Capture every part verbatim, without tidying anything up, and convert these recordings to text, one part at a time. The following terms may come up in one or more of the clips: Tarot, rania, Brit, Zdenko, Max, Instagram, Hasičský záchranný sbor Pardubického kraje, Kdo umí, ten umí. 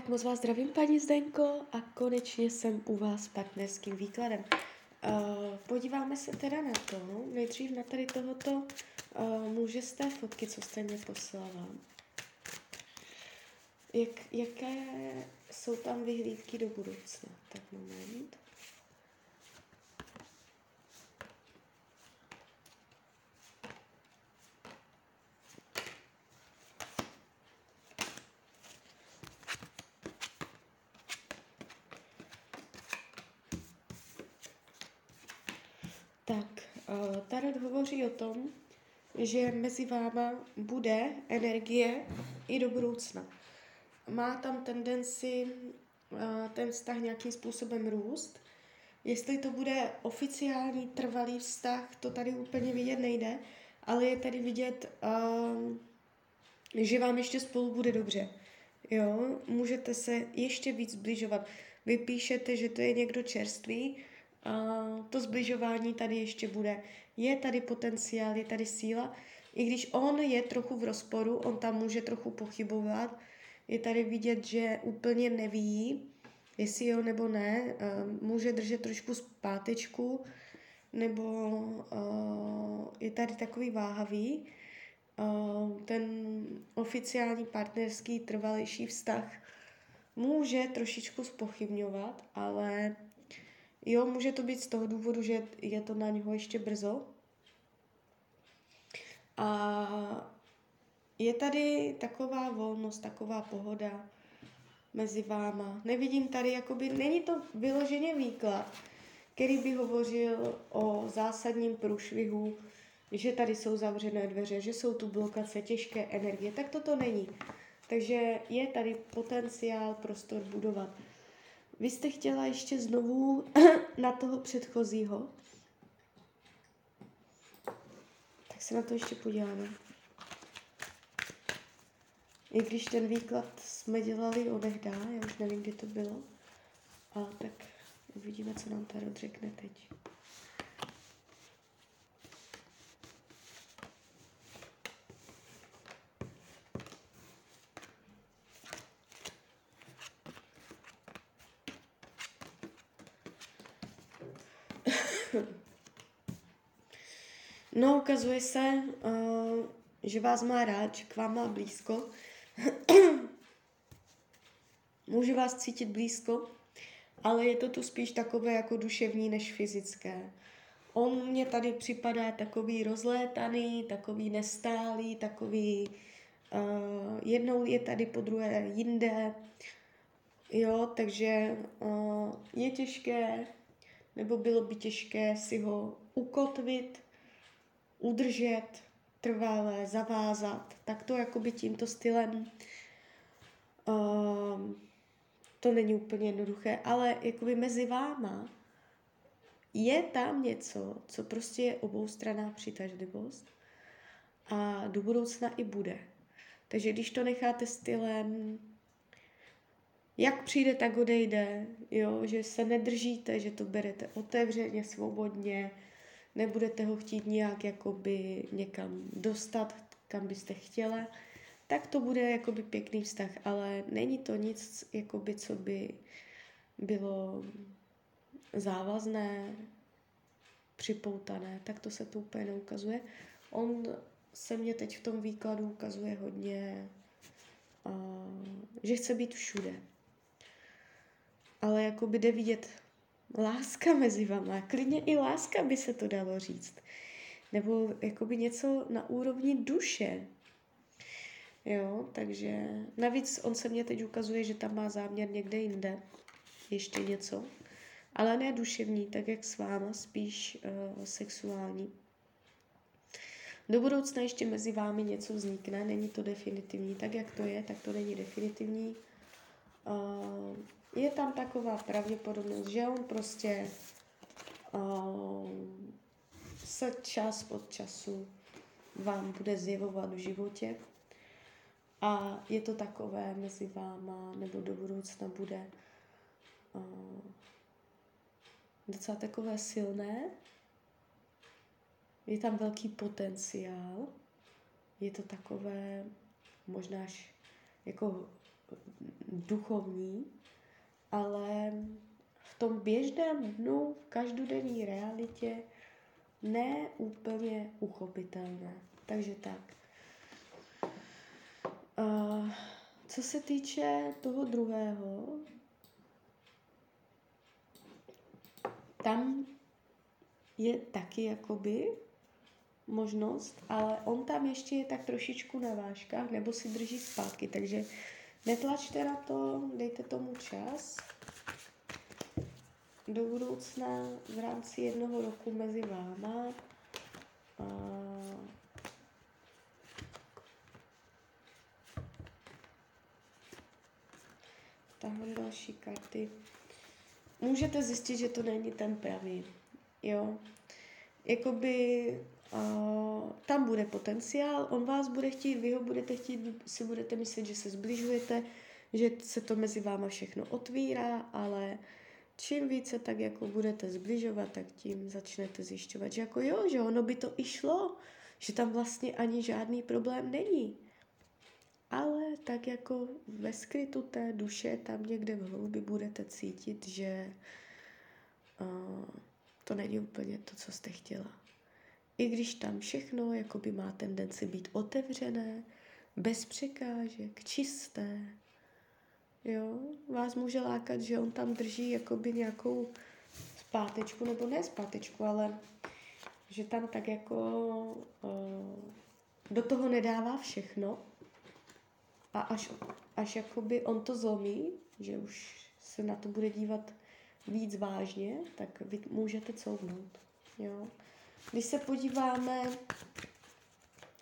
Tak moc vás zdravím, paní Zdenko, a konečně jsem u vás s partnerským výkladem. Uh, podíváme se teda na to, nejdřív na tady tohoto uh, muže z té fotky, co jste mě poslala. Jak, jaké jsou tam vyhlídky do budoucna? Tak moment. Tak, Tarot hovoří o tom, že mezi váma bude energie i do budoucna. Má tam tendenci ten vztah nějakým způsobem růst. Jestli to bude oficiální, trvalý vztah, to tady úplně vidět nejde, ale je tady vidět, že vám ještě spolu bude dobře. Jo? Můžete se ještě víc zbližovat. Vy píšete, že to je někdo čerstvý, a to zbližování tady ještě bude. Je tady potenciál, je tady síla, i když on je trochu v rozporu, on tam může trochu pochybovat, je tady vidět, že úplně neví, jestli jo nebo ne, může držet trošku zpátečku, nebo je tady takový váhavý. Ten oficiální partnerský trvalejší vztah může trošičku zpochybňovat, ale jo, může to být z toho důvodu, že je to na něho ještě brzo. A je tady taková volnost, taková pohoda mezi váma. Nevidím tady, jakoby, není to vyloženě výklad, který by hovořil o zásadním průšvihu, že tady jsou zavřené dveře, že jsou tu blokace, těžké energie, tak toto není. Takže je tady potenciál, prostor budovat. Vy jste chtěla ještě znovu na toho předchozího? Tak se na to ještě podíváme. I když ten výklad jsme dělali odehdá, já už nevím, kdy to bylo, ale tak uvidíme, co nám Tarot řekne teď. No, ukazuje se, uh, že vás má rád, že k vám má blízko. Může vás cítit blízko, ale je to tu spíš takové jako duševní než fyzické. On mně tady připadá takový rozlétaný, takový nestálý, takový uh, jednou je tady, po druhé jinde. Jo, takže uh, je těžké, nebo bylo by těžké si ho ukotvit, udržet, trvalé, zavázat, tak to jakoby tímto stylem uh, to není úplně jednoduché, ale jakoby mezi váma je tam něco, co prostě je oboustranná přitažlivost a do budoucna i bude. Takže když to necháte stylem, jak přijde, tak odejde, jo? Že se nedržíte, že to berete otevřeně, svobodně, nebudete ho chtít nějak jakoby někam dostat, kam byste chtěla, tak to bude jakoby pěkný vztah, ale není to nic, jakoby, co by bylo závazné, připoutané, tak to se to úplně neukazuje. On se mě teď v tom výkladu ukazuje hodně, uh, že chce být všude. Ale jakoby jde vidět láska mezi vama, klidně i láska by se to dalo říct. Nebo jakoby něco na úrovni duše. Jo, takže navíc on se mě teď ukazuje, že tam má záměr někde jinde, ještě něco, ale ne duševní, tak jak s váma, spíš uh, sexuální. Do budoucna ještě mezi vámi něco vznikne, není to definitivní, tak jak to je, tak to není definitivní. Uh, Je tam taková pravděpodobnost, že on prostě uh, se čas od času vám bude zjevovat v životě a je to takové mezi váma, nebo do budoucna bude uh, docela takové silné. Je tam velký potenciál. Je to takové možná jako duchovní, ale v tom běžném dnu, v každodenní realitě ne úplně uchopitelné. Takže tak. Uh, co se týče toho druhého, tam je taky jakoby možnost, ale on tam ještě je tak trošičku na vážkách, nebo si drží zpátky, takže netlačte na to, dejte tomu čas. Do budoucna v rámci jednoho roku mezi váma a tahle další karty. Můžete zjistit, že to není ten pravý. Jo? Jakoby Uh, tam bude potenciál, on vás bude chtít, vy ho budete chtít, si budete myslet, že se zbližujete, že se to mezi váma všechno otvírá, ale čím více tak jako budete zbližovat, tak tím začnete zjišťovat, že jako jo, že ono by to i šlo, že tam vlastně ani žádný problém není. Ale tak jako ve skrytu té duše, tam někde v hloubi budete cítit, že uh, to není úplně to, co jste chtěla. I když tam všechno jakoby má tendenci být otevřené, bez překážek, čisté. Jo? Vás může lákat, že on tam drží jakoby nějakou zpátečku, nebo ne zpátečku, ale že tam tak jako uh, do toho nedává všechno a až, až jakoby on to zlomí, že už se na to bude dívat víc vážně, tak vy můžete couvnout. Jo? Když se podíváme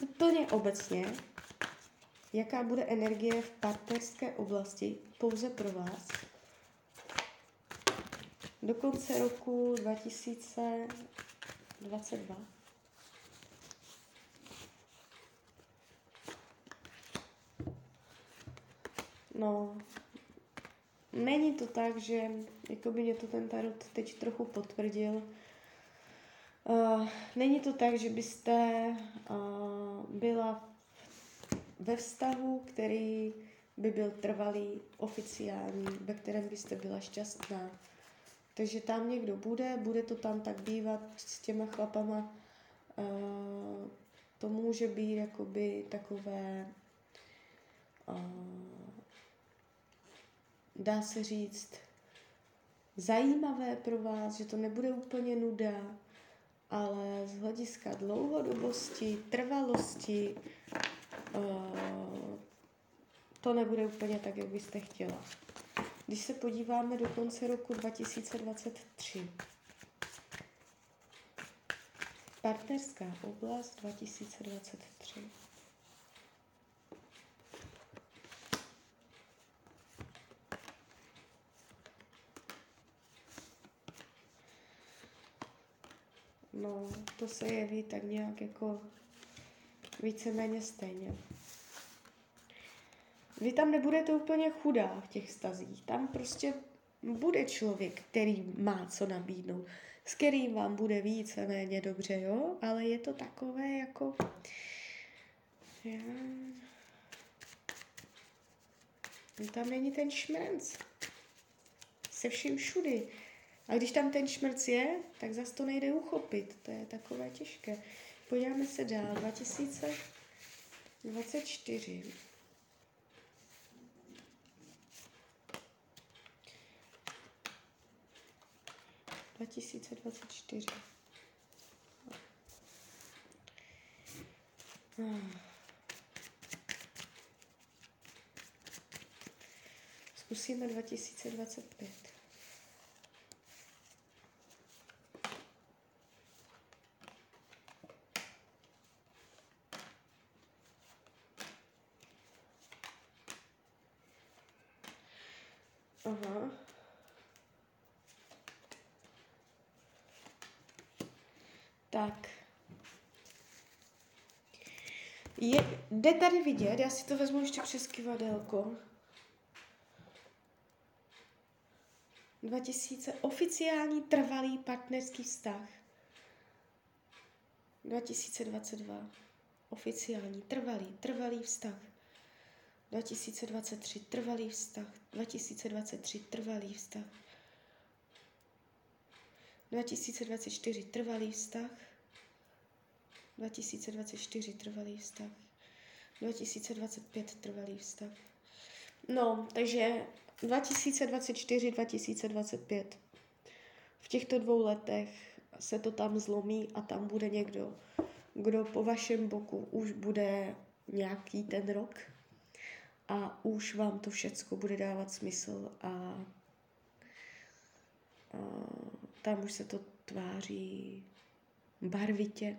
úplně obecně, jaká bude energie v partnerské oblasti pouze pro vás, do konce roku dva tisíce dvacet dva. No, není to tak, že jako by mě to ten tarot teď trochu potvrdil. Uh, není to tak, že byste uh, byla ve vztahu, který by byl trvalý, oficiální, ve kterém byste byla šťastná. Takže tam někdo bude, bude to tam tak bývat s těma chlapama. Uh, to může být jakoby takové, uh, dá se říct, zajímavé pro vás, že to nebude úplně nuda. Ale z hlediska dlouhodobosti, trvalosti, to nebude úplně tak, jak byste chtěla. Když se podíváme do konce roku dva tisíce dvacet tři, partnerská oblast dva tisíce dvacet tři. No, to se jeví tak nějak jako víceméně stejně. Vy tam nebudete úplně chudá v těch vztazích. Tam prostě bude člověk, který má co nabídnout, s kterým vám bude víceméně dobře, jo? Ale je to takové jako... Já... Tam není ten šmrnc. Se vším všudy. A když tam ten šmrc je, tak zase to nejde uchopit. To je takové těžké. Podíváme se dál. dva tisíce dvacet čtyři. dva tisíce dvacet čtyři. Zkusíme dva tisíce dvacet pět. Aha. Tak. Je, jde tady vidět, já si to vezmu ještě přes kyvadélko. dva tisíce oficiální trvalý partnerský vztah. dva tisíce dvacet dva oficiální trvalý, trvalý vztah. dva tisíce dvacet tři trvalý vztah, dva tisíce dvacet tři trvalý vztah, dva tisíce dvacet čtyři trvalý vztah, dva tisíce dvacet čtyři trvalý vztah, dva tisíce dvacet pět trvalý vztah. No, takže dva tisíce dvacet čtyři, dva tisíce dvacet pět. V těchto dvou letech se to tam zlomí a tam bude někdo, kdo po vašem boku už bude nějaký ten rok a už vám to všecko bude dávat smysl a, a tam už se to tváří barvitě.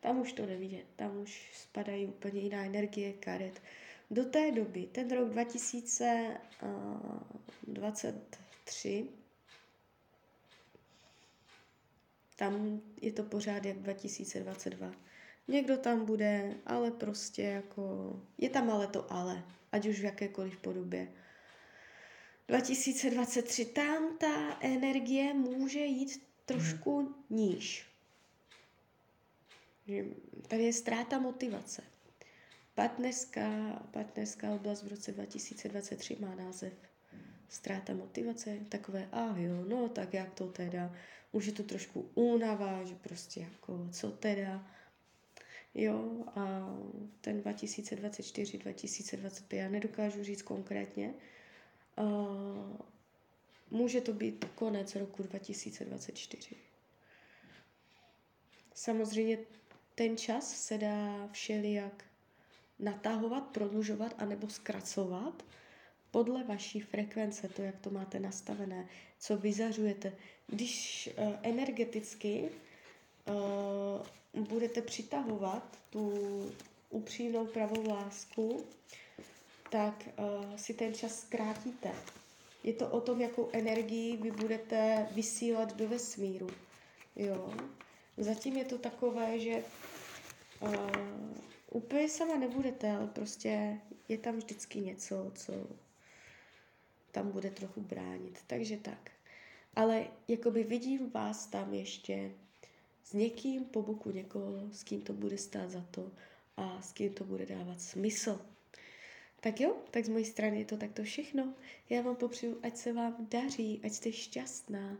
Tam už to nevidět, tam už spadají úplně jiná energie karet. Do té doby, ten rok dva tisíce dvacet tři, tam je to pořád jak dva tisíce dvacet dva. Někdo tam bude, ale prostě jako... Je tam ale to ale, ať už v jakékoliv podobě. dva tisíce dvacet tři, tam ta energie může jít trošku níž. Tady je ztráta motivace. Partnerská, partnerská oblast v roce dva tisíce dvacet tři má název ztráta motivace, takové, ah jo, no tak jak to teda, už je to trošku únava, že prostě jako, co teda, jo, a ten dva tisíce dvacet čtyři, dva tisíce dvacet pět, já nedokážu říct konkrétně, uh, může to být konec roku dva tisíce dvacet čtyři. Samozřejmě ten čas se dá všelijak natahovat, prodlužovat anebo zkracovat podle vaší frekvence, to, jak to máte nastavené, co vyzařujete. Když uh, energeticky uh, budete přitahovat tu upřímnou pravou lásku, tak uh, si ten čas zkrátíte. Je to o tom, jakou energii vy budete vysílat do vesmíru. Jo? Zatím je to takové, že uh, úplně sama nebudete, ale prostě je tam vždycky něco, co tam bude trochu bránit. Takže tak. Ale jakoby vidím vás tam ještě s někým po boku někoho, s kým to bude stát za to a s kým to bude dávat smysl. Tak jo, tak z mojí strany je to takto všechno. Já vám popřeju, ať se vám daří, ať jste šťastná.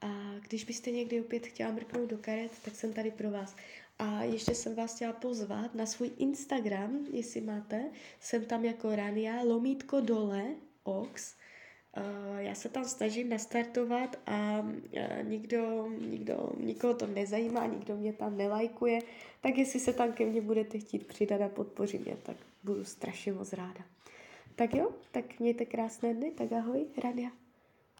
A když byste někdy opět chtěla mrknout do karet, tak jsem tady pro vás. A ještě jsem vás chtěla pozvat na svůj Instagram, jestli máte. Jsem tam jako Rania, lomítko dole, ox. Uh, já se tam snažím nastartovat a uh, nikdo, nikdo, nikoho to nezajímá, nikdo mě tam nelajkuje. Tak jestli se tam ke mně budete chtít přidat a podpořit mě, tak budu strašně moc ráda. Tak jo, tak mějte krásné dny, tak ahoj, Rania.